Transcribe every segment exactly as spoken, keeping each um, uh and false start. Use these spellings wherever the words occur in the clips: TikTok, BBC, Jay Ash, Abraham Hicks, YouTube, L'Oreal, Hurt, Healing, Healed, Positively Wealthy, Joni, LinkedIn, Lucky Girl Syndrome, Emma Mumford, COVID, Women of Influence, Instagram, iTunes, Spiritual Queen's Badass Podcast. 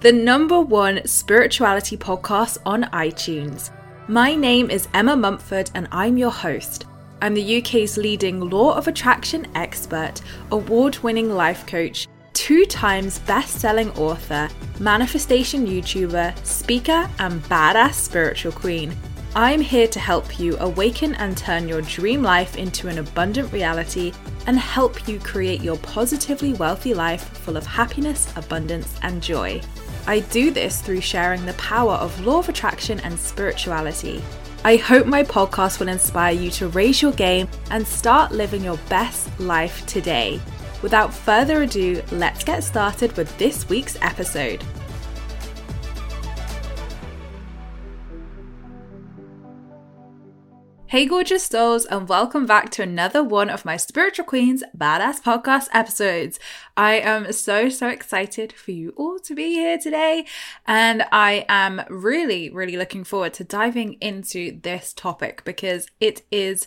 the number one spirituality podcast on iTunes. My name is Emma Mumford and I'm your host. I'm the U K's leading law of attraction expert, award-winning life coach, two times best-selling author, manifestation YouTuber, speaker, and badass spiritual queen. I'm here to help you awaken and turn your dream life into an abundant reality and help you create your positively wealthy life full of happiness, abundance, and joy. I do this through sharing the power of law of attraction and spirituality. I hope my podcast will inspire you to raise your game and start living your best life today. Without further ado, let's get started with this week's episode. Hey gorgeous souls, and welcome back to another one of my Spiritual Queen's Badass Podcast episodes. I am so, so excited for you all to be here today, and I am really, really looking forward to diving into this topic because it is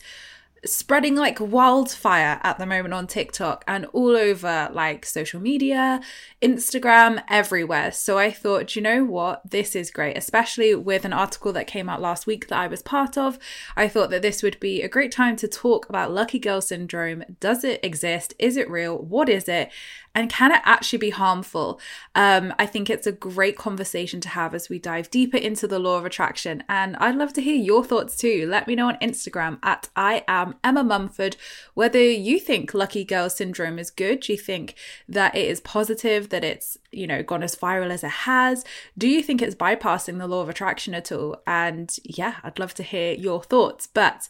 spreading like wildfire at the moment on TikTok and all over like social media, Instagram, everywhere. So I thought, you know what, this is great, especially with an article that came out last week that I was part of. I thought that this would be a great time to talk about Lucky Girl Syndrome. Does it exist? Is it real? What is it? And can it actually be harmful? Um, I think it's a great conversation to have as we dive deeper into the law of attraction. And I'd love to hear your thoughts too. Let me know on Instagram at I am Emma Mumford, whether you think Lucky Girl Syndrome is good. Do you think that it is positive, that it's, you know, gone as viral as it has? Do you think it's bypassing the law of attraction at all? And yeah, I'd love to hear your thoughts, but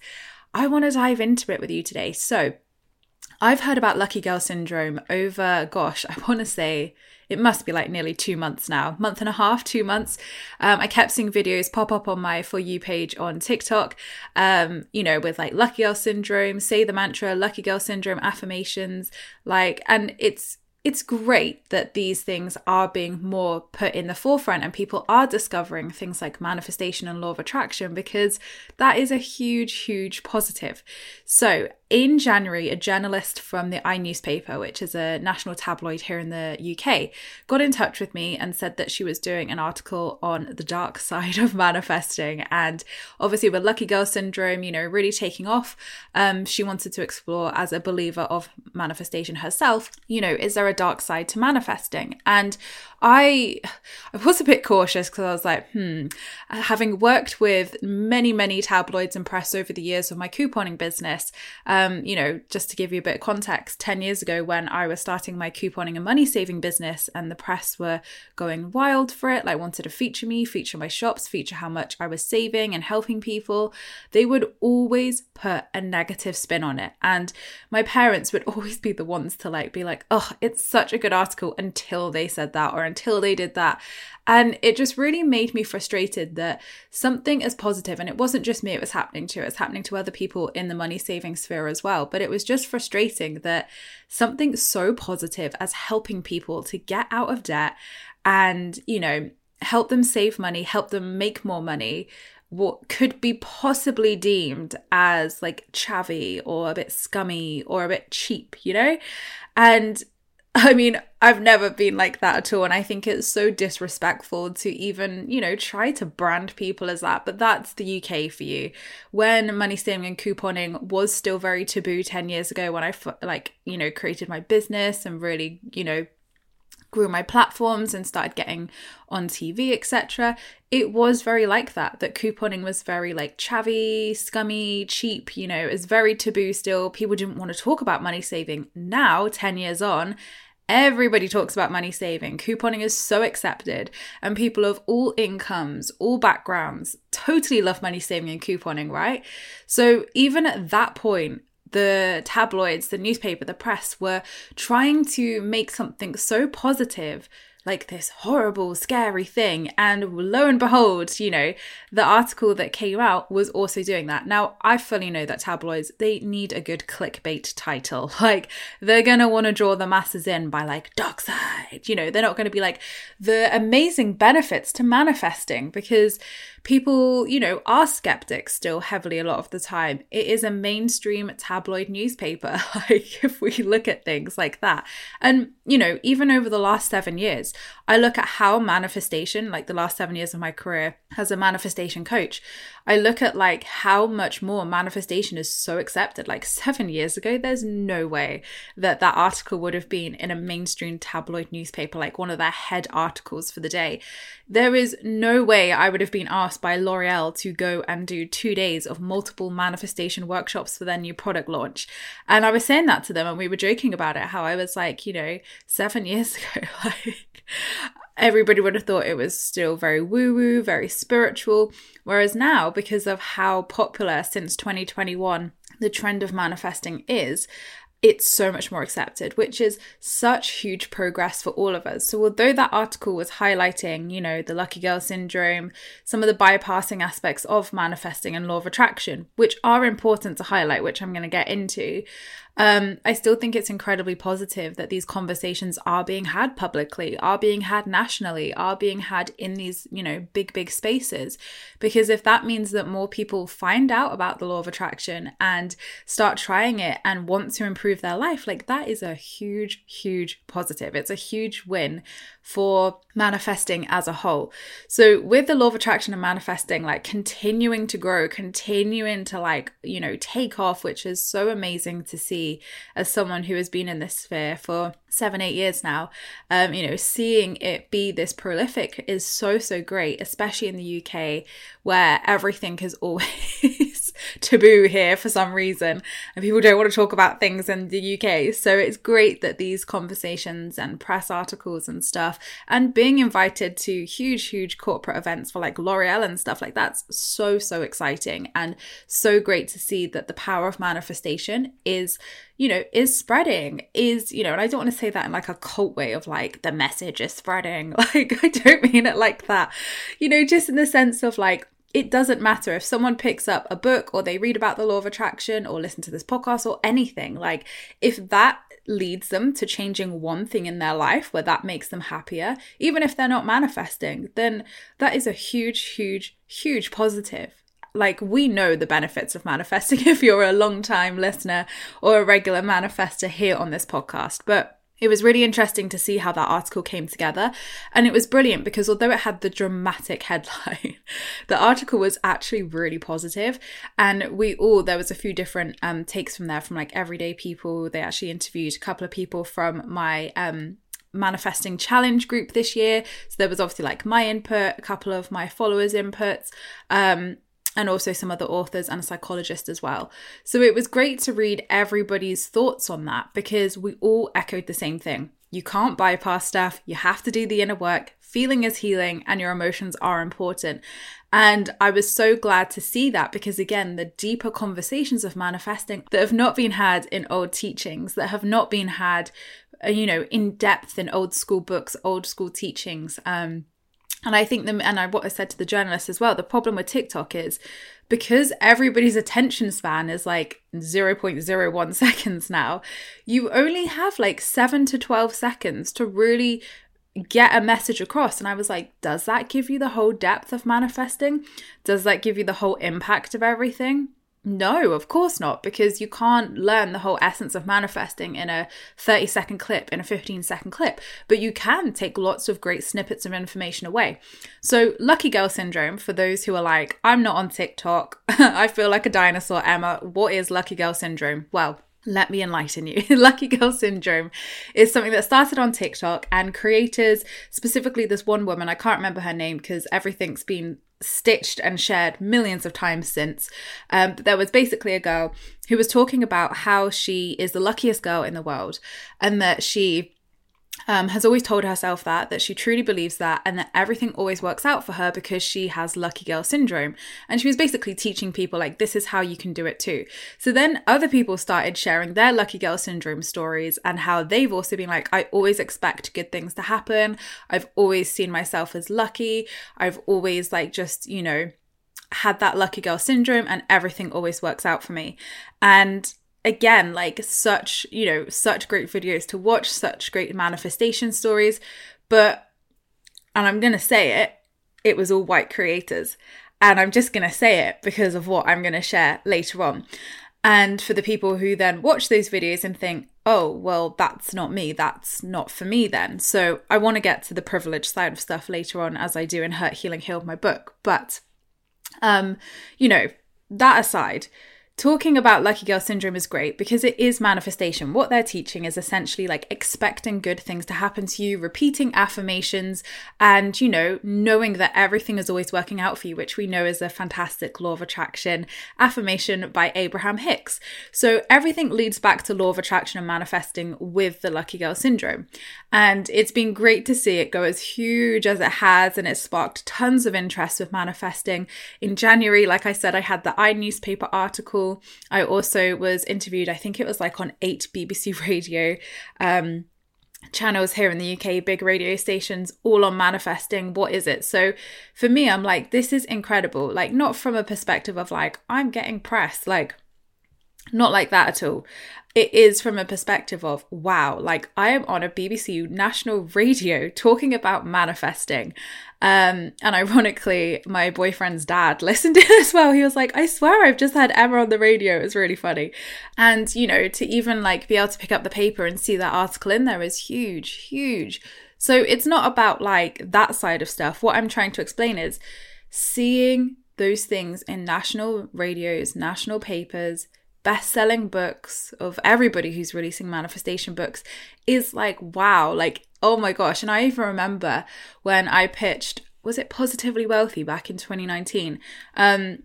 I want to dive into it with you today. So I've heard about Lucky Girl Syndrome over, gosh, I want to say it must be like nearly two months now, month and a half, two months. Um, I kept seeing videos pop up on my For You page on TikTok, um, you know, with like Lucky Girl Syndrome, say the mantra, Lucky Girl Syndrome affirmations, like, and it's, it's great that these things are being more put in the forefront and people are discovering things like manifestation and law of attraction, because that is a huge, huge positive. So in January, a journalist from the I newspaper, which is a national tabloid here in the U K, got in touch with me and said that she was doing an article on the dark side of manifesting. And obviously with Lucky Girl Syndrome, you know, really taking off, um, she wanted to explore, as a believer of manifestation herself, you know, is there a dark side to manifesting? And I I was a bit cautious because I was like, hmm, having worked with many, many tabloids and press over the years of my couponing business, um, you know, just to give you a bit of context, ten years ago when I was starting my couponing and money saving business and the press were going wild for it, like wanted to feature me, feature my shops, feature how much I was saving and helping people, they would always put a negative spin on it. And my parents would always be the ones to like be like, oh, it's such a good article until they said that or until they did that. And it just really made me frustrated that something as positive, and it wasn't just me, it was happening to, it was happening to other people in the money saving sphere as well. But it was just frustrating that something so positive as helping people to get out of debt and, you know, help them save money, help them make more money, what could be possibly deemed as like chavvy or a bit scummy or a bit cheap, you know? And I mean, I've never been like that at all. And I think it's so disrespectful to even, you know, try to brand people as that. But that's the U K for you. When money stealing and couponing was still very taboo ten years ago, when I like, you know, created my business and really, you know, grew my platforms and started getting on T V, et cetera, it was very like that, that couponing was very like chavvy, scummy, cheap, you know, it's very taboo still. People didn't want to talk about money saving. Now, ten years on, everybody talks about money saving. Couponing is so accepted, and people of all incomes, all backgrounds, totally love money saving and couponing, right? So even at that point, the tabloids, the newspaper, the press were trying to make something so positive, like this horrible, scary thing. And lo and behold, you know, the article that came out was also doing that. Now, I fully know that tabloids, they need a good clickbait title. Like, they're going to want to draw the masses in by like dark side, you know, they're not going to be like the amazing benefits to manifesting, because people, you know, are skeptics still heavily a lot of the time. It is a mainstream tabloid newspaper, like if we look at things like that. And, you know, even over the last seven years, I look at how manifestation, like the last seven years of my career as a manifestation coach, I look at like how much more manifestation is so accepted. Like seven years ago, there's no way that that article would have been in a mainstream tabloid newspaper, like one of their head articles for the day. There is no way I would have been asked by L'Oreal to go and do two days of multiple manifestation workshops for their new product launch. And I was saying that to them, and we were joking about it, how I was like, you know, seven years ago, like, everybody would have thought it was still very woo-woo, very spiritual. Whereas now, because of how popular since twenty twenty-one the trend of manifesting is, it's so much more accepted, which is such huge progress for all of us. So although that article was highlighting, you know, the Lucky Girl Syndrome, some of the bypassing aspects of manifesting and law of attraction, which are important to highlight, which I'm going to get into, um, I still think it's incredibly positive that these conversations are being had publicly, are being had nationally, are being had in these, you know, big, big spaces. Because if that means that more people find out about the law of attraction and start trying it and want to improve their life, like that is a huge, huge positive. It's a huge win for manifesting as a whole. So with the law of attraction and manifesting, like continuing to grow, continuing to like, you know, take off, which is so amazing to see as someone who has been in this sphere for seven, eight years now, um, you know, seeing it be this prolific is so, so great, especially in the U K where everything is always taboo here for some reason, and people don't want to talk about things in the U K. So it's great that these conversations and press articles and stuff, and being invited to huge, huge corporate events for like L'Oreal and stuff like that's so, so exciting, and so great to see that the power of manifestation is, you know, is spreading, is, you know, and I don't want to say that in like a cult way of like the message is spreading, like I don't mean it like that, you know, just in the sense of like, it doesn't matter if someone picks up a book or they read about the law of attraction or listen to this podcast or anything, like if that leads them to changing one thing in their life where that makes them happier, even if they're not manifesting, then that is a huge, huge, huge positive. Like we know the benefits of manifesting if you're a long time listener or a regular manifester here on this podcast. But it was really interesting to see how that article came together, and it was brilliant because although it had the dramatic headline, the article was actually really positive, and we all, there was a few different um, takes from there from like everyday people. They actually interviewed a couple of people from my um, manifesting challenge group this year. So there was obviously like my input, a couple of my followers' inputs, um, and also some other authors and a psychologist as well. So it was great to read everybody's thoughts on that because we all echoed the same thing. You can't bypass stuff. You have to do the inner work. Feeling is healing and your emotions are important. And I was so glad to see that because, again, the deeper conversations of manifesting that have not been had in old teachings, that have not been had, you know, in depth in old school books, old school teachings, um, and I think, them, and I, what I said to the journalist as well, the problem with TikTok is because everybody's attention span is like zero point zero one seconds now, you only have like seven to twelve seconds to really get a message across. And I was like, does that give you the whole depth of manifesting? Does that give you the whole impact of everything? No, of course not, because you can't learn the whole essence of manifesting in a thirty second clip, in a fifteen second clip, but you can take lots of great snippets of information away. So Lucky Girl Syndrome, for those who are like, I'm not on TikTok, I feel like a dinosaur, Emma, what is Lucky Girl Syndrome? Well, let me enlighten you. Lucky Girl Syndrome is something that started on TikTok, and creators, specifically this one woman, I can't remember her name because everything's been stitched and shared millions of times since. Um, but there was basically a girl who was talking about how she is the luckiest girl in the world, and that she um, has always told herself that, that she truly believes that, and that everything always works out for her because she has Lucky Girl Syndrome. And she was basically teaching people, like, this is how you can do it too. So then other people started sharing their Lucky Girl Syndrome stories and how they've also been like, I always expect good things to happen. I've always seen myself as lucky. I've always like just, you know, had that Lucky Girl Syndrome, and everything always works out for me. And again, like such, you know, such great videos to watch, such great manifestation stories. But, and I'm going to say it, it was all white creators. And I'm just going to say it because of what I'm going to share later on. And for the people who then watch those videos and think, oh, well, that's not me. That's not for me then. So I want to get to the privilege side of stuff later on, as I do in Hurt, Healing, Healed, my book. But, um, you know, that aside, talking about Lucky Girl Syndrome is great because it is manifestation. What they're teaching is essentially like expecting good things to happen to you, repeating affirmations, and, you know, knowing that everything is always working out for you, which we know is a fantastic law of attraction affirmation by Abraham Hicks. So everything leads back to law of attraction and manifesting with the Lucky Girl Syndrome. And it's been great to see it go as huge as it has, and it's sparked tons of interest with manifesting. In January, like I said, I had the iNewspaper article. I also was interviewed, I think it was like on eight B B C radio um, channels here in the U K, big radio stations, all on manifesting. What is it? So for me, I'm like, this is incredible. Like, not from a perspective of like, I'm getting press, like, not like that at all. It is from a perspective of, wow, like I am on a B B C national radio talking about manifesting. Um, and ironically, my boyfriend's dad listened to it as well. He was like, I swear I've just had Emma on the radio. It was really funny. And, you know, to even like be able to pick up the paper and see that article in there is huge, huge. So it's not about like that side of stuff. What I'm trying to explain is seeing those things in national radios, national papers, best-selling books of everybody who's releasing manifestation books is like, wow, like, oh my gosh. And I even remember when I pitched, was it Positively Wealthy back in twenty nineteen? Um,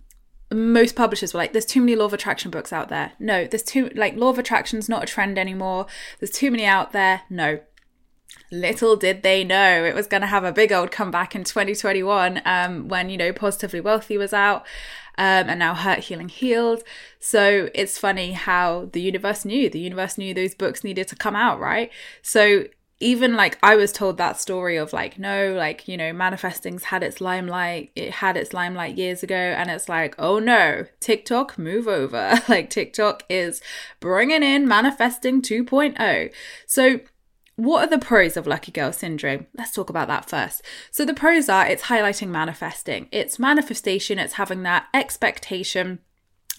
most publishers were like, there's too many law of attraction books out there. No, there's too, like, law of attraction's not a trend anymore. There's too many out there. No. Little did they know it was going to have a big old comeback in twenty twenty-one um, when, you know, Positively Wealthy was out. Um, and now Hurt, Healing, Healed. So it's funny how the universe knew. The universe knew those books needed to come out, right? So even like I was told that story of like, no, like, you know, manifesting's had its limelight. It had its limelight years ago. And it's like, oh no, TikTok, move over. Like TikTok is bringing in manifesting two point oh. So what are the pros of Lucky Girl Syndrome? Let's talk about that first. So the pros are, it's highlighting manifesting. It's manifestation, it's having that expectation.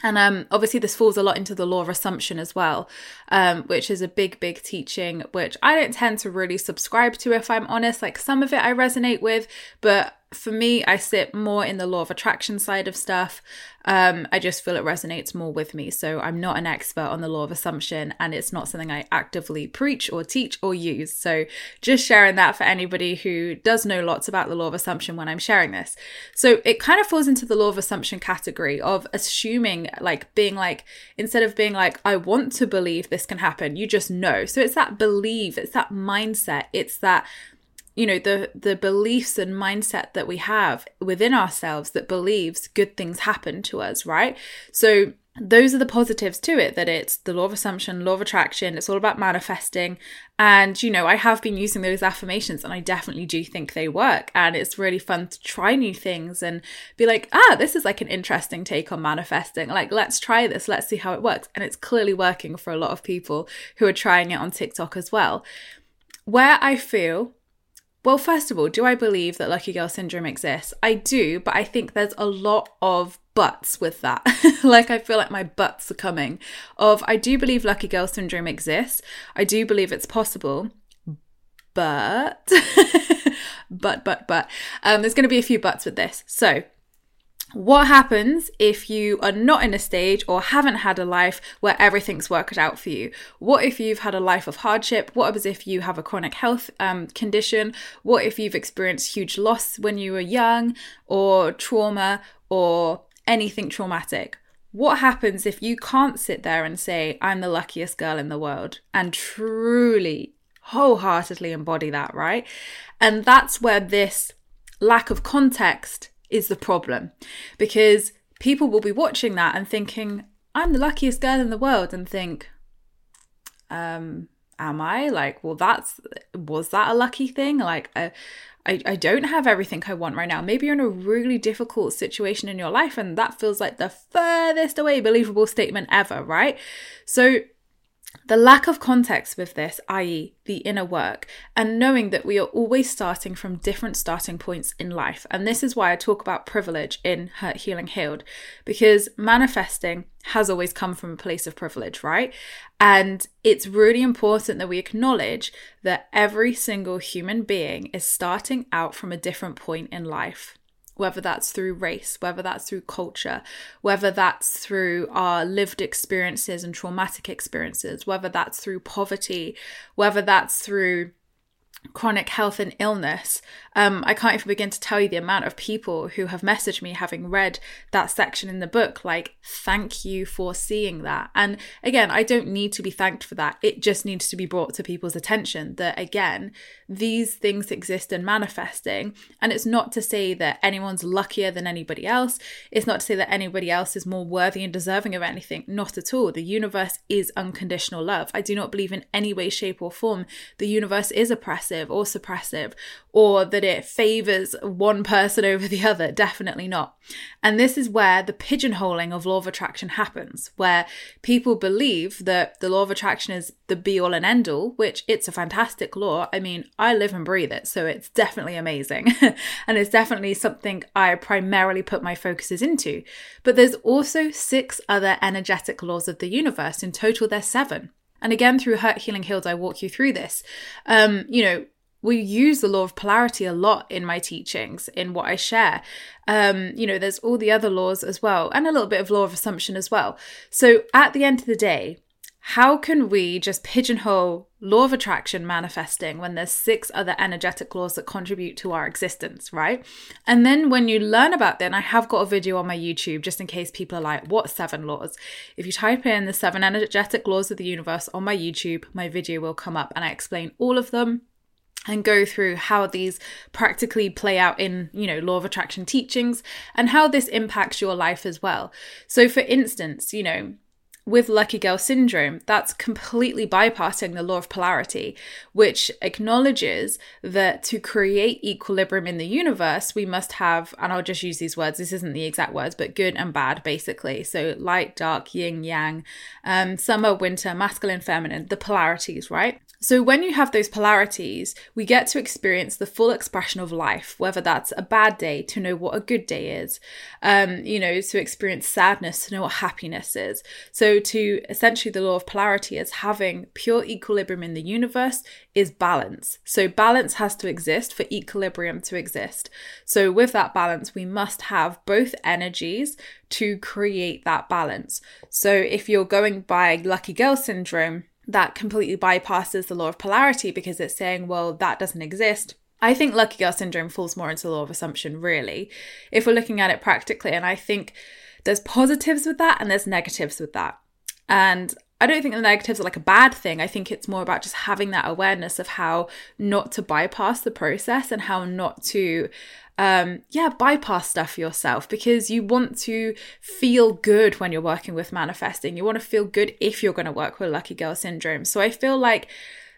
And um, obviously this falls a lot into the law of assumption as well, um, which is a big, big teaching, which I don't tend to really subscribe to, if I'm honest. Like some of it I resonate with, but for me, I sit more in the law of attraction side of stuff. Um, I just feel it resonates more with me. So I'm not an expert on the law of assumption, and it's not something I actively preach or teach or use. So just sharing that for anybody who does know lots about the law of assumption when I'm sharing this. So it kind of falls into the law of assumption category of assuming, like being like, instead of being like, I want to believe this can happen, you just know. So it's that belief, it's that mindset, it's that, you know, the the beliefs and mindset that we have within ourselves that believes good things happen to us, right? So those are the positives to it, that it's the law of assumption, law of attraction, it's all about manifesting. And, you know, I have been using those affirmations, and I definitely do think they work. And it's really fun to try new things and be like, ah, this is like an interesting take on manifesting. Like, let's try this. Let's see how it works. And it's clearly working for a lot of people who are trying it on TikTok as well. Where I feel, well, first of all, do I believe that Lucky Girl Syndrome exists? I do, but I think there's a lot of buts with that. Like, I feel like my buts are coming of, I do believe Lucky Girl Syndrome exists. I do believe it's possible, but, but, but, but, um, there's going to be a few buts with this. So what happens if you are not in a stage or haven't had a life where everything's worked out for you? What if you've had a life of hardship? What happens if you have a chronic health um, condition? What if you've experienced huge loss when you were young, or trauma, or anything traumatic? What happens if you can't sit there and say, I'm the luckiest girl in the world, and truly, wholeheartedly embody that, right? And that's where this lack of context is the problem, because people will be watching that and thinking, I'm the luckiest girl in the world, and think, um, am I? Like, well, that's, was that a lucky thing? Like, I, I, I don't have everything I want right now. Maybe you're in a really difficult situation in your life, and that feels like the furthest away believable statement ever, right? So the lack of context with this, that is the inner work, and knowing that we are always starting from different starting points in life. And this is why I talk about privilege in Hurt, Healing, Healed, because manifesting has always come from a place of privilege, right? And it's really important that we acknowledge that every single human being is starting out from a different point in life. Whether that's through race, whether that's through culture, whether that's through our lived experiences and traumatic experiences, whether that's through poverty, whether that's through chronic health and illness. Um, I can't even begin to tell you the amount of people who have messaged me having read that section in the book, like, thank you for seeing that. And again, I don't need to be thanked for that. It just needs to be brought to people's attention that, again, these things exist in manifesting. And it's not to say that anyone's luckier than anybody else. It's not to say that anybody else is more worthy and deserving of anything. Not at all. The universe is unconditional love. I do not believe in any way, shape, or form the universe is oppressive or suppressive, or that it favors one person over the other. Definitely not. And this is where the pigeonholing of law of attraction happens, where people believe that the law of attraction is the be all and end all, which it's a fantastic law. I mean, I live and breathe it, so it's definitely amazing. And it's definitely something I primarily put my focuses into. But there's also six other energetic laws of the universe. In total, there's seven. And again, through Hurt, Healing, Healed, I walk you through this. Um, you know, we use the law of polarity a lot in my teachings, in what I share. Um, you know, there's all the other laws as well, and a little bit of law of assumption as well. So at the end of the day, how can we just pigeonhole law of attraction manifesting when there's six other energetic laws that contribute to our existence, right? And then when you learn about them, I have got a video on my YouTube, just in case people are like, what seven laws? If you type in the seven energetic laws of the universe on my YouTube, my video will come up, and I explain all of them and go through how these practically play out in, you know, law of attraction teachings, and how this impacts your life as well. So for instance, you know, with Lucky Girl Syndrome, that's completely bypassing the law of polarity, which acknowledges that to create equilibrium in the universe, we must have, and I'll just use these words, this isn't the exact words, but good and bad, basically. So light, dark, yin, yang, um, summer, winter, masculine, feminine, the polarities, right? So when you have those polarities, we get to experience the full expression of life, whether that's a bad day, to know what a good day is, um, you know, to experience sadness, to know what happiness is. So to essentially the law of polarity is having pure equilibrium in the universe is balance. So balance has to exist for equilibrium to exist. So with that balance, we must have both energies to create that balance. So if you're going by Lucky Girl Syndrome, that completely bypasses the law of polarity, because it's saying, well, that doesn't exist. I think Lucky Girl Syndrome falls more into the law of assumption, really, if we're looking at it practically. And I think there's positives with that and there's negatives with that. And I don't think the negatives are like a bad thing. I think it's more about just having that awareness of how not to bypass the process, and how not to, um, yeah, bypass stuff for yourself, because you want to feel good when you're working with manifesting. You want to feel good if you're going to work with Lucky Girl Syndrome. So I feel like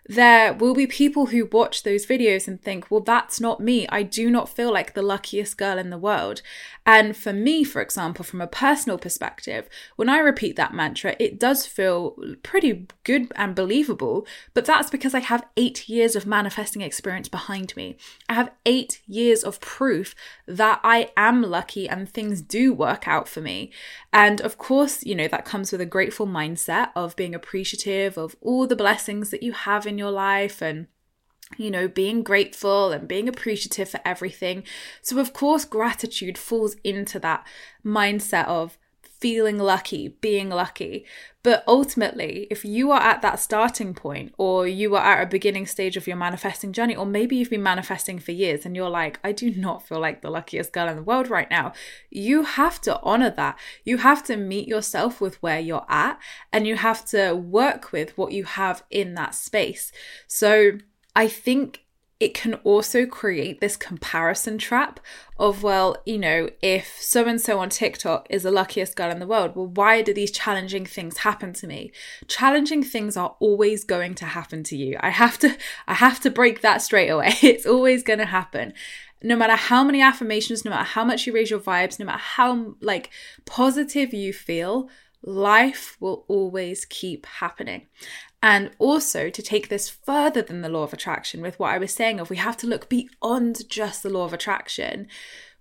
there will be people who watch those videos and think, well, that's not me. I do not feel like the luckiest girl in the world. And for me, for example, from a personal perspective, when I repeat that mantra, it does feel pretty good and believable, but that's because I have eight years of manifesting experience behind me. I have eight years of proof that I am lucky and things do work out for me. And of course, you know, that comes with a grateful mindset of being appreciative of all the blessings that you have in your life, and you know, being grateful and being appreciative for everything. So of course gratitude falls into that mindset of feeling lucky, being lucky. But ultimately, if you are at that starting point, or you are at a beginning stage of your manifesting journey, or maybe you've been manifesting for years and you're like, I do not feel like the luckiest girl in the world right now, you have to honor that. You have to meet yourself with where you're at, and you have to work with what you have in that space. So I think it can also create this comparison trap of, well, you know, if so-and-so on TikTok is the luckiest girl in the world, well, why do these challenging things happen to me? Challenging things are always going to happen to you. I have to, I have to break that straight away. It's always going to happen. No matter how many affirmations, no matter how much you raise your vibes, no matter how like positive you feel, life will always keep happening. And also to take this further than the law of attraction with what I was saying of we have to look beyond just the law of attraction.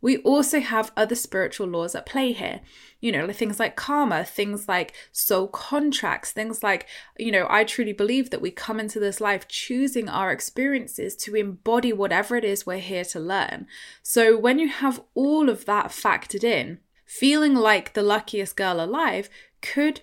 We also have other spiritual laws at play here. You know, things like karma, things like soul contracts, things like, you know, I truly believe that we come into this life choosing our experiences to embody whatever it is we're here to learn. So when you have all of that factored in, feeling like the luckiest girl alive could.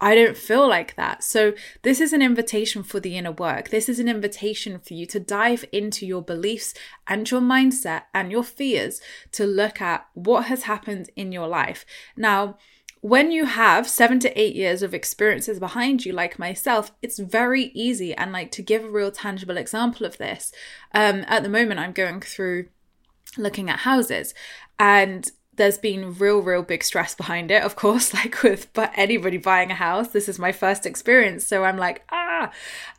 I don't feel like that. So this is an invitation for the inner work. This is an invitation for you to dive into your beliefs and your mindset and your fears to look at what has happened in your life. Now, when you have seven to eight years of experiences behind you, like myself, it's very easy. And like to give a real tangible example of this, um, at the moment, I'm going through looking at houses, and there's been real, real big stress behind it, of course, like with but anybody buying a house. This is my first experience, so I'm like, ah.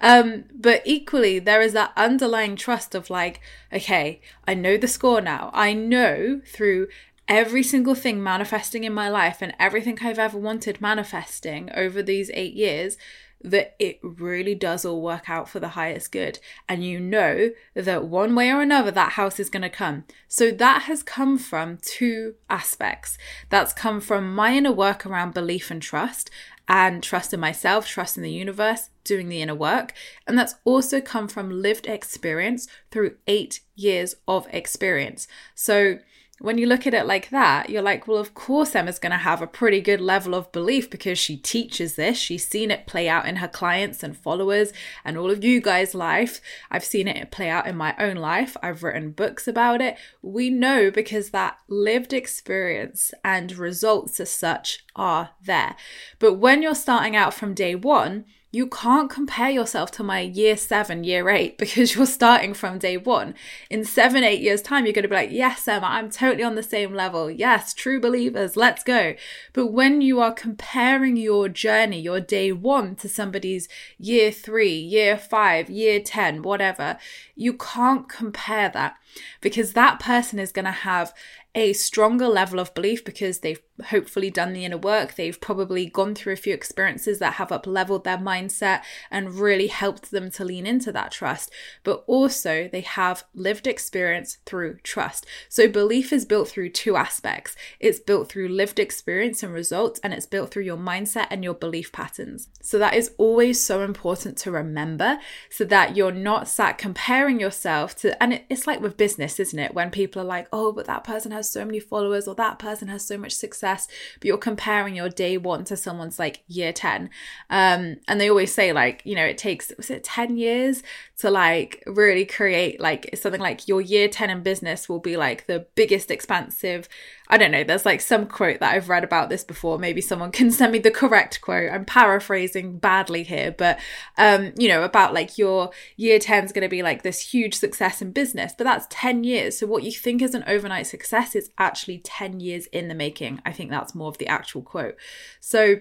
Um, but equally, there is that underlying trust of like, okay, I know the score now. I know through every single thing manifesting in my life and everything I've ever wanted manifesting over these eight years, that it really does all work out for the highest good. And you know that one way or another, that house is going to come. So that has come from two aspects. That's come from my inner work around belief and trust, and trust in myself, trust in the universe, doing the inner work. And that's also come from lived experience through eight years of experience. So when you look at it like that, you're like, well, of course Emma's going to have a pretty good level of belief because she teaches this. She's seen it play out in her clients and followers and all of you guys' life. I've seen it play out in my own life. I've written books about it. We know because that lived experience and results as such are there. But when you're starting out from day one, you can't compare yourself to my year seven, year eight, because you're starting from day one. In seven, eight years time, you're going to be like, yes, Emma, I'm totally on the same level. Yes, true believers, let's go. But when you are comparing your journey, your day one to somebody's year three, year five, year ten, whatever, you can't compare that because that person is going to have a stronger level of belief because they've hopefully done the inner work. They've probably gone through a few experiences that have up-leveled their mindset and really helped them to lean into that trust. But also they have lived experience through trust. So belief is built through two aspects. It's built through lived experience and results, and it's built through your mindset and your belief patterns. So that is always so important to remember so that you're not sat comparing yourself to, and it, it's like with business, isn't it? When people are like, oh, but that person has so many followers, or that person has so much success, but you're comparing your day one to someone's like year ten. Um, and they always say like, you know, it takes, was it ten years to like really create like something like your year ten in business will be like the biggest expansive. I don't know. There's like some quote that I've read about this before. Maybe someone can send me the correct quote. I'm paraphrasing badly here, but um, you know, about like your year ten is going to be like this huge success in business, but that's ten years. So what you think is an overnight success, it's actually ten years in the making. I think that's more of the actual quote. So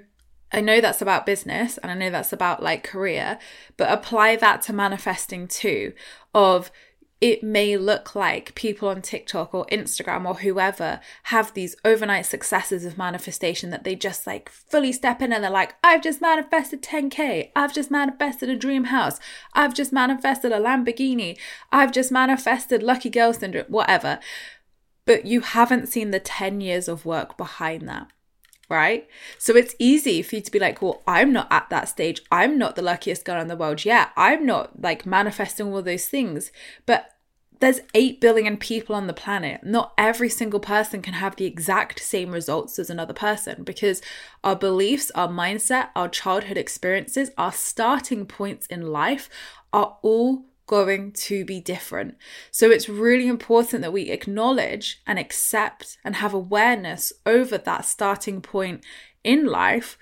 I know that's about business and I know that's about like career, but apply that to manifesting too, of it may look like people on TikTok or Instagram or whoever have these overnight successes of manifestation that they just like fully step in and they're like, I've just manifested ten K. I've just manifested a dream house. I've just manifested a Lamborghini. I've just manifested Lucky Girl Syndrome, whatever. But you haven't seen the ten years of work behind that, right? So it's easy for you to be like, well, I'm not at that stage. I'm not the luckiest girl in the world yet. I'm not like manifesting all those things. But there's eight billion people on the planet. Not every single person can have the exact same results as another person because our beliefs, our mindset, our childhood experiences, our starting points in life are all going to be different. So it's really important that we acknowledge and accept and have awareness over that starting point in life,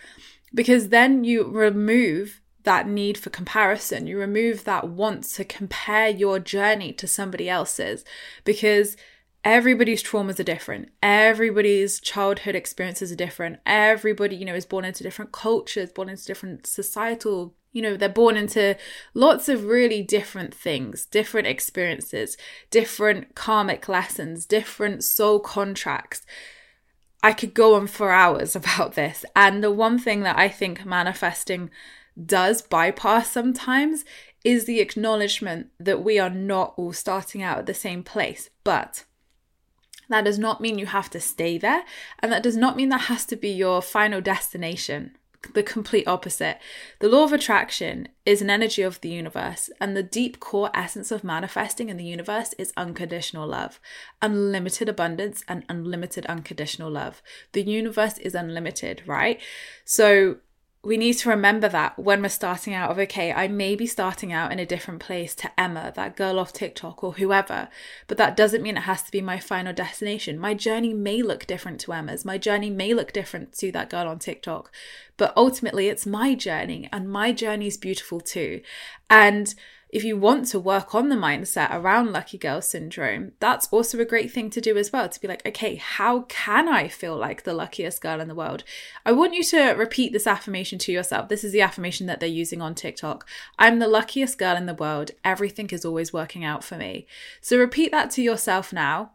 because then you remove that need for comparison. You remove that want to compare your journey to somebody else's, because everybody's traumas are different. Everybody's childhood experiences are different. Everybody, you know, is born into different cultures, born into different societal, you know, they're born into lots of really different things, different experiences, different karmic lessons, different soul contracts. I could go on for hours about this. And the one thing that I think manifesting does bypass sometimes is the acknowledgement that we are not all starting out at the same place. But that does not mean you have to stay there. And that does not mean that has to be your final destination. The complete opposite. The law of attraction is an energy of the universe, and the deep core essence of manifesting in the universe is unconditional love, unlimited abundance, and unlimited unconditional love. The universe is unlimited, right? So we need to remember that when we're starting out of, okay, I may be starting out in a different place to Emma, that girl off TikTok or whoever, but that doesn't mean it has to be my final destination. My journey may look different to Emma's. My journey may look different to that girl on TikTok, but ultimately it's my journey, and my journey is beautiful too. And if you want to work on the mindset around Lucky Girl Syndrome, that's also a great thing to do as well, to be like, okay, how can I feel like the luckiest girl in the world? I want you to repeat this affirmation to yourself. This is the affirmation that they're using on TikTok. I'm the luckiest girl in the world. Everything is always working out for me. So repeat that to yourself now.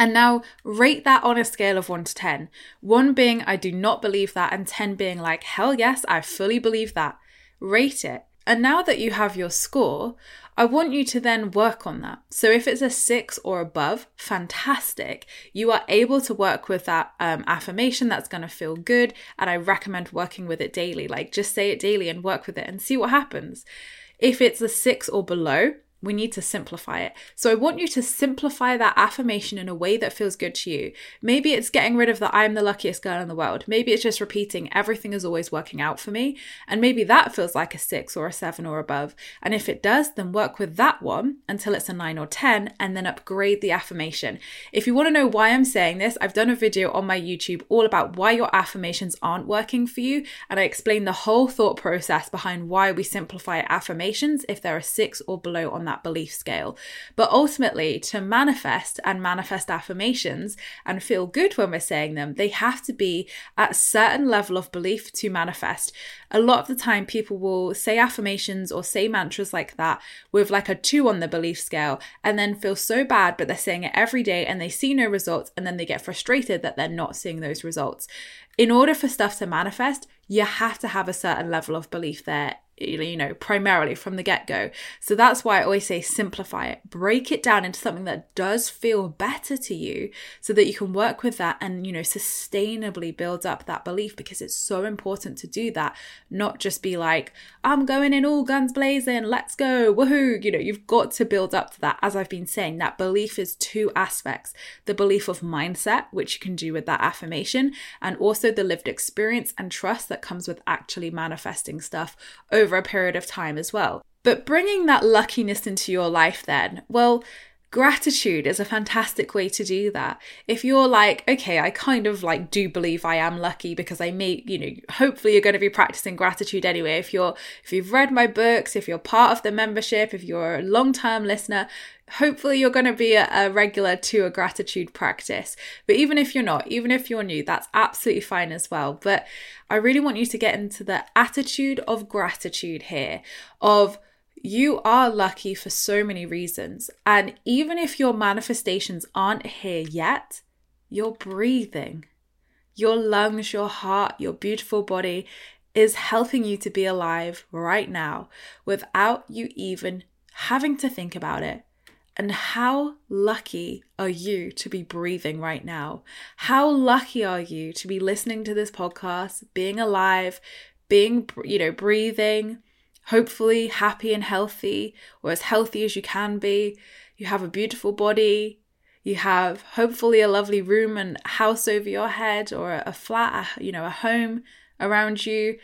And now rate that on a scale of one to ten. one being, I do not believe that, and ten being like, hell yes, I fully believe that. Rate it. And now that you have your score, I want you to then work on that. So if it's a six or above, fantastic. You are able to work with that um, affirmation. That's going to feel good. And I recommend working with it daily. Like, just say it daily and work with it and see what happens. If it's a six or below, we need to simplify it. So I want you to simplify that affirmation in a way that feels good to you. Maybe it's getting rid of the I'm the luckiest girl in the world. Maybe it's just repeating everything is always working out for me. And maybe that feels like a six or a seven or above. And if it does, then work with that one until it's a nine or ten, and then upgrade the affirmation. If you want to know why I'm saying this, I've done a video on my YouTube all about why your affirmations aren't working for you. And I explain the whole thought process behind why we simplify affirmations if there are six or below on that belief scale. But ultimately, to manifest and manifest affirmations and feel good when we're saying them, they have to be at a certain level of belief to manifest. A lot of the time people will say affirmations or say mantras like that with like a two on the belief scale, and then feel so bad, but they're saying it every day and they see no results, and then they get frustrated that they're not seeing those results. In order for stuff to manifest, you have to have a certain level of belief there, you know, primarily from the get-go. So that's why I always say simplify it, break it down into something that does feel better to you so that you can work with that and, you know, sustainably build up that belief, because it's so important to do that, not just be like, I'm going in all guns blazing, let's go, woohoo. You know, you've got to build up to that. As I've been saying, that belief is two aspects, the belief of mindset, which you can do with that affirmation, and also the lived experience and trust that comes with actually manifesting stuff over over a period of time as well. But bringing that luckiness into your life then, well, gratitude is a fantastic way to do that. If you're like, okay, I kind of like do believe I am lucky, because I may, you know, hopefully you're going to be practicing gratitude anyway. If you're, if you've read my books, if you're part of the membership, if you're a long-term listener, hopefully you're going to be a, a regular to a gratitude practice. But even if you're not, even if you're new, that's absolutely fine as well. But I really want you to get into the attitude of gratitude here, of you are lucky for so many reasons. And even if your manifestations aren't here yet, you're breathing. Your lungs, your heart, your beautiful body is helping you to be alive right now without you even having to think about it. And how lucky are you to be breathing right now? How lucky are you to be listening to this podcast, being alive, being, you know, breathing, hopefully happy and healthy, or as healthy as you can be. You have a beautiful body. You have hopefully a lovely room and house over your head, or a flat, you know, a home around you.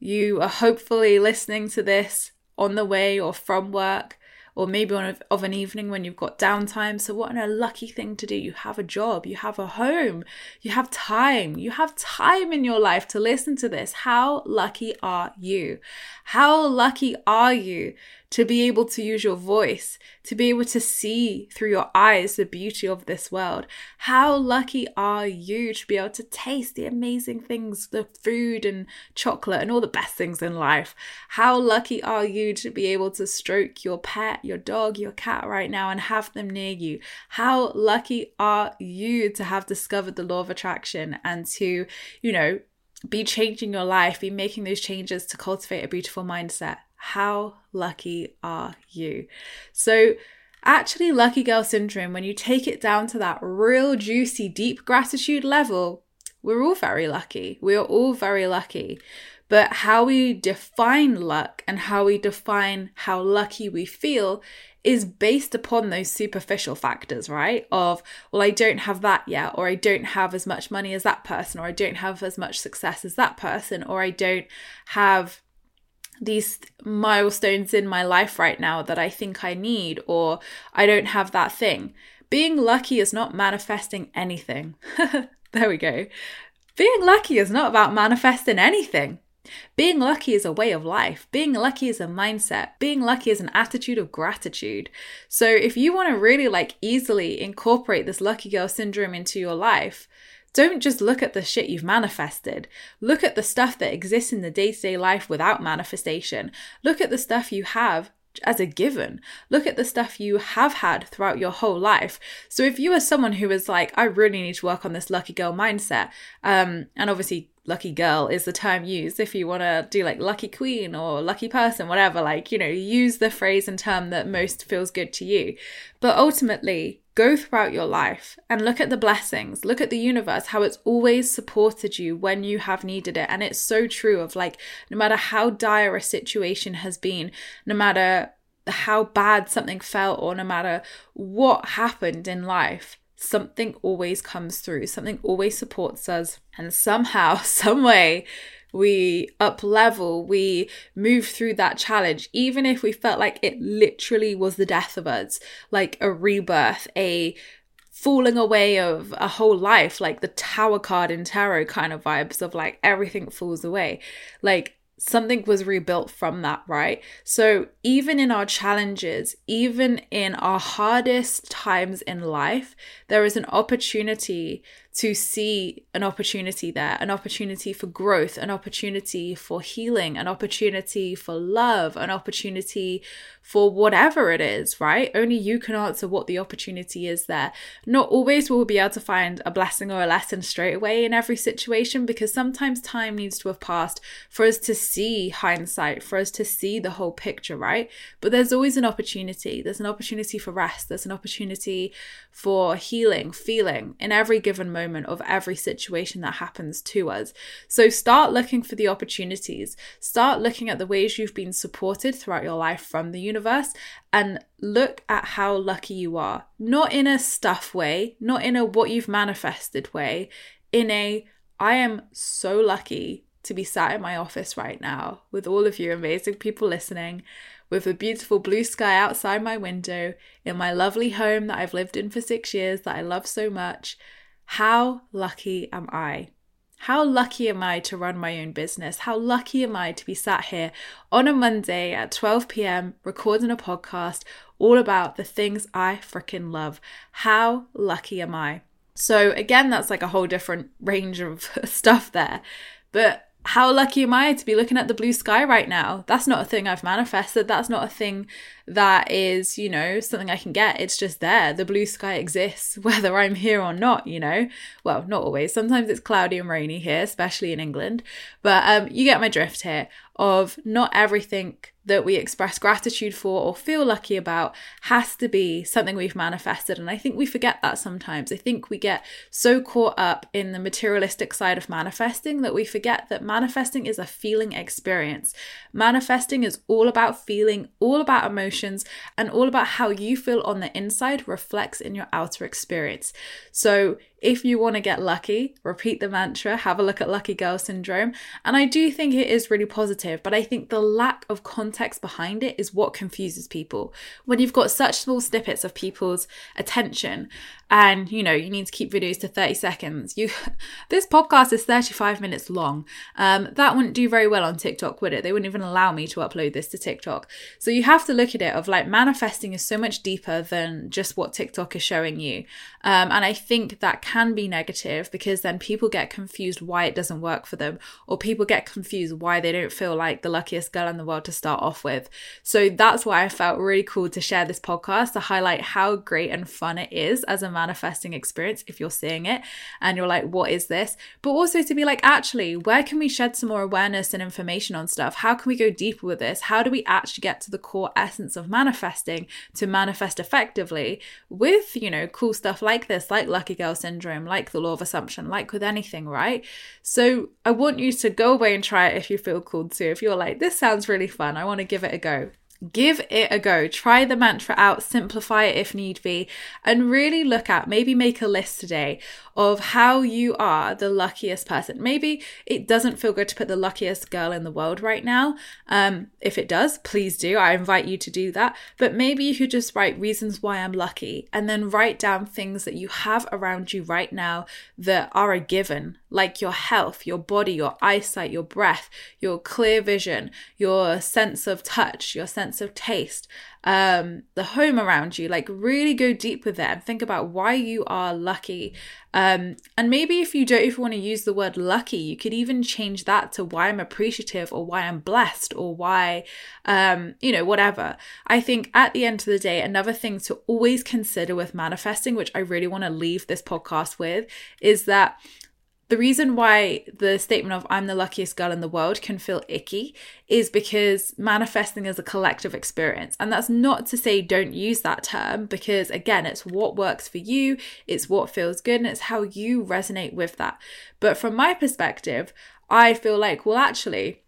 You are hopefully listening to this on the way or from work, or maybe on a, of an evening when you've got downtime. So what a lucky thing to do. You have a job, you have a home, you have time, you have time in your life to listen to this. How lucky are you? How lucky are you to be able to use your voice, to be able to see through your eyes the beauty of this world? How lucky are you to be able to taste the amazing things, the food and chocolate and all the best things in life? How lucky are you to be able to stroke your pet, your dog, your cat right now and have them near you? How lucky are you to have discovered the law of attraction and to, you know, be changing your life, be making those changes to cultivate a beautiful mindset? How lucky are you? So actually, Lucky Girl Syndrome, when you take it down to that real juicy, deep gratitude level, we're all very lucky. We are all very lucky. But how we define luck and how we define how lucky we feel is based upon those superficial factors, right? Of, well, I don't have that yet, or I don't have as much money as that person, or I don't have as much success as that person, or I don't have these milestones in my life right now that I think I need, or I don't have that thing. Being lucky is not manifesting anything. There we go. Being lucky is not about manifesting anything. Being lucky is a way of life. Being lucky is a mindset. Being lucky is an attitude of gratitude. So if you want to really like easily incorporate this lucky girl syndrome into your life, don't just look at the shit you've manifested. Look at the stuff that exists in the day-to-day life without manifestation. Look at the stuff you have as a given. Look at the stuff you have had throughout your whole life. So if you are someone who is like, I really need to work on this lucky girl mindset, um, and obviously lucky girl is the term used if you want to do like lucky queen or lucky person, whatever, like, you know, use the phrase and term that most feels good to you. But ultimately, go throughout your life and look at the blessings, look at the universe, how it's always supported you when you have needed it. And it's so true of like, no matter how dire a situation has been, no matter how bad something felt, or no matter what happened in life, something always comes through, something always supports us. And somehow, some way, we up level, we move through that challenge, even if we felt like it literally was the death of us, like a rebirth, a falling away of a whole life, like the Tower card in tarot kind of vibes of like everything falls away. Like something was rebuilt from that, right? So even in our challenges, even in our hardest times in life, there is an opportunity to see an opportunity there, an opportunity for growth, an opportunity for healing, an opportunity for love, an opportunity for whatever it is, right? Only you can answer what the opportunity is there. Not always will we be able to find a blessing or a lesson straight away in every situation, because sometimes time needs to have passed for us to see hindsight, for us to see the whole picture, right? But there's always an opportunity. There's an opportunity for rest. There's an opportunity for healing, feeling in every given moment of every situation that happens to us. So start looking for the opportunities, start looking at the ways you've been supported throughout your life from the universe, and look at how lucky you are. Not in a stuff way, not in a what you've manifested way, in a I am so lucky to be sat in my office right now with all of you amazing people listening, with a beautiful blue sky outside my window, in my lovely home that I've lived in for six years that I love so much. How lucky am I? How lucky am I to run my own business? How lucky am I to be sat here on a Monday at twelve p.m. recording a podcast all about the things I freaking love? How lucky am I? So again, that's like a whole different range of stuff there. But how lucky am I to be looking at the blue sky right now? That's not a thing I've manifested. That's not a thing that is, you know, something I can get. It's just there. The blue sky exists whether I'm here or not, you know. Well, not always. Sometimes it's cloudy and rainy here, especially in England. But um, you get my drift here of not everything that we express gratitude for or feel lucky about has to be something we've manifested. And I think we forget that sometimes. I think we get so caught up in the materialistic side of manifesting that we forget that manifesting is a feeling experience. Manifesting is all about feeling, all about emotions, and all about how you feel on the inside reflects in your outer experience. So if you want to get lucky, repeat the mantra, have a look at Lucky Girl Syndrome. And I do think it is really positive, but I think the lack of context behind it is what confuses people. When you've got such small snippets of people's attention and, you know, you need to keep videos to thirty seconds. You, this podcast is thirty-five minutes long. Um, that wouldn't do very well on TikTok, would it? They wouldn't even allow me to upload this to TikTok. So you have to look at it of like manifesting is so much deeper than just what TikTok is showing you. Um, and I think that can be negative because then people get confused why it doesn't work for them, or people get confused why they don't feel like the luckiest girl in the world to start off with. So that's why I felt really cool to share this podcast to highlight how great and fun it is as a manifesting experience if you're seeing it and you're like, what is this? But also to be like, actually, where can we shed some more awareness and information on stuff? How can we go deeper with this? How do we actually get to the core essence of manifesting to manifest effectively with, you know, cool stuff like this, like Lucky Girl Syndrome, like the law of assumption, like with anything, right? So I want you to go away and try it if you feel called to. If you're like, this sounds really fun, I want to give it a go. Give it a go. Try the mantra out, simplify it if need be, and really look at, maybe make a list today of how you are the luckiest person. Maybe it doesn't feel good to put the luckiest girl in the world right now. Um, if it does, please do. I invite you to do that. But maybe you could just write reasons why I'm lucky, and then write down things that you have around you right now that are a given, like your health, your body, your eyesight, your breath, your clear vision, your sense of touch, your sense of taste, um, the home around you. Like, really go deep with it and think about why you are lucky. Um, and maybe if you don't if you want to use the word lucky, you could even change that to why I'm appreciative, or why I'm blessed, or why, um, you know, whatever. I think at the end of the day, another thing to always consider with manifesting, which I really want to leave this podcast with, is that the reason why the statement of I'm the luckiest girl in the world can feel icky is because manifesting is a collective experience. And that's not to say don't use that term, because again, it's what works for you, it's what feels good, and it's how you resonate with that. But from my perspective, I feel like, well, actually,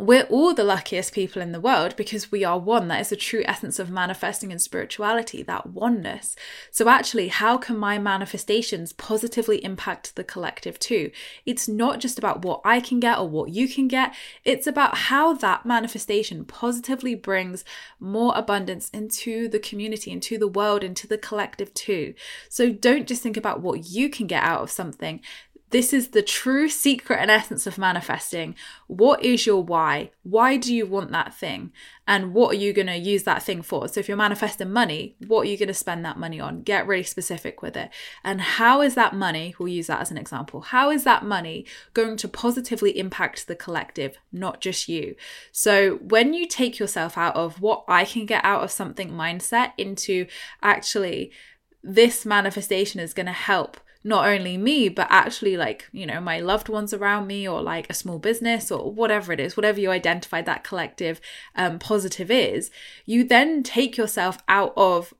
we're all the luckiest people in the world because we are one. That is the true essence of manifesting and spirituality, that oneness. So actually, how can my manifestations positively impact the collective too? It's not just about what I can get or what you can get. It's about how that manifestation positively brings more abundance into the community, into the world, into the collective too. So don't just think about what you can get out of something. This is the true secret and essence of manifesting. What is your why? Why do you want that thing? And what are you going to use that thing for? So if you're manifesting money, what are you going to spend that money on? Get really specific with it. And how is that money, we'll use that as an example, how is that money going to positively impact the collective, not just you? So when you take yourself out of what I can get out of something mindset into actually this manifestation is going to help not only me, but actually, like, you know, my loved ones around me, or like a small business, or whatever it is, whatever you identify that collective um, positive is, you then take yourself out of,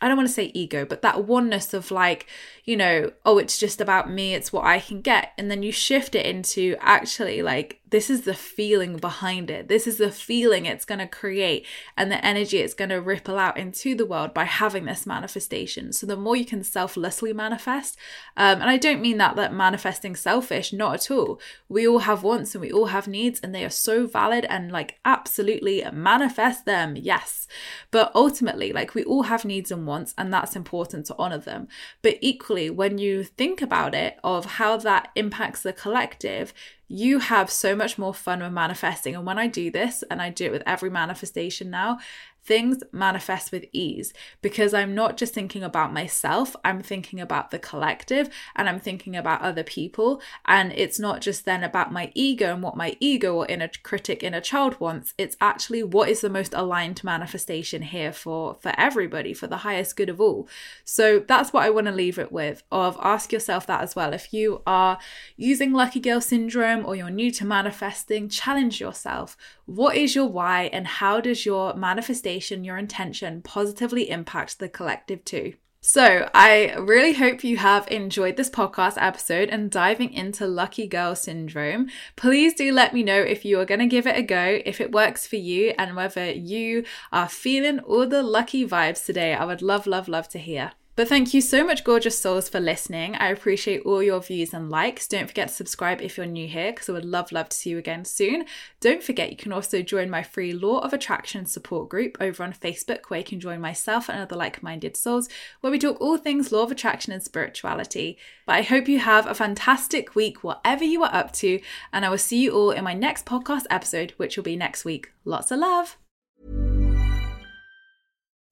I don't want to say ego, but that oneness of like, you know, oh, it's just about me, it's what I can get. And then you shift it into actually like, this is the feeling behind it. This is the feeling it's going to create, and the energy it's going to ripple out into the world by having this manifestation. So the more you can selflessly manifest, um, and I don't mean that that manifesting selfish, not at all. We all have wants and we all have needs, and they are so valid, and like absolutely manifest them, yes. But ultimately, like, we all have needs and wants, and that's important to honor them. But equally, when you think about it, of how that impacts the collective, you have so much more fun with manifesting. And when I do this, and I do it with every manifestation now, things manifest with ease, because I'm not just thinking about myself, I'm thinking about the collective, and I'm thinking about other people. And it's not just then about my ego and what my ego or inner critic, inner child wants. It's actually what is the most aligned manifestation here for, for everybody, for the highest good of all. So that's what I want to leave it with, of ask yourself that as well. If you are using Lucky Girl Syndrome or you're new to manifesting, challenge yourself. What is your why, and how does your manifestation, your intention, positively impacts the collective too? So I really hope you have enjoyed this podcast episode and diving into Lucky Girl Syndrome. Please do let me know if you are going to give it a go, if it works for you, and whether you are feeling all the lucky vibes today. I would love, love, love to hear. But thank you so much, gorgeous souls, for listening. I appreciate all your views and likes. Don't forget to subscribe if you're new here, because I would love, love to see you again soon. Don't forget, you can also join my free Law of Attraction support group over on Facebook, where you can join myself and other like-minded souls, where we talk all things Law of Attraction and spirituality. But I hope you have a fantastic week, whatever you are up to, and I will see you all in my next podcast episode, which will be next week. Lots of love.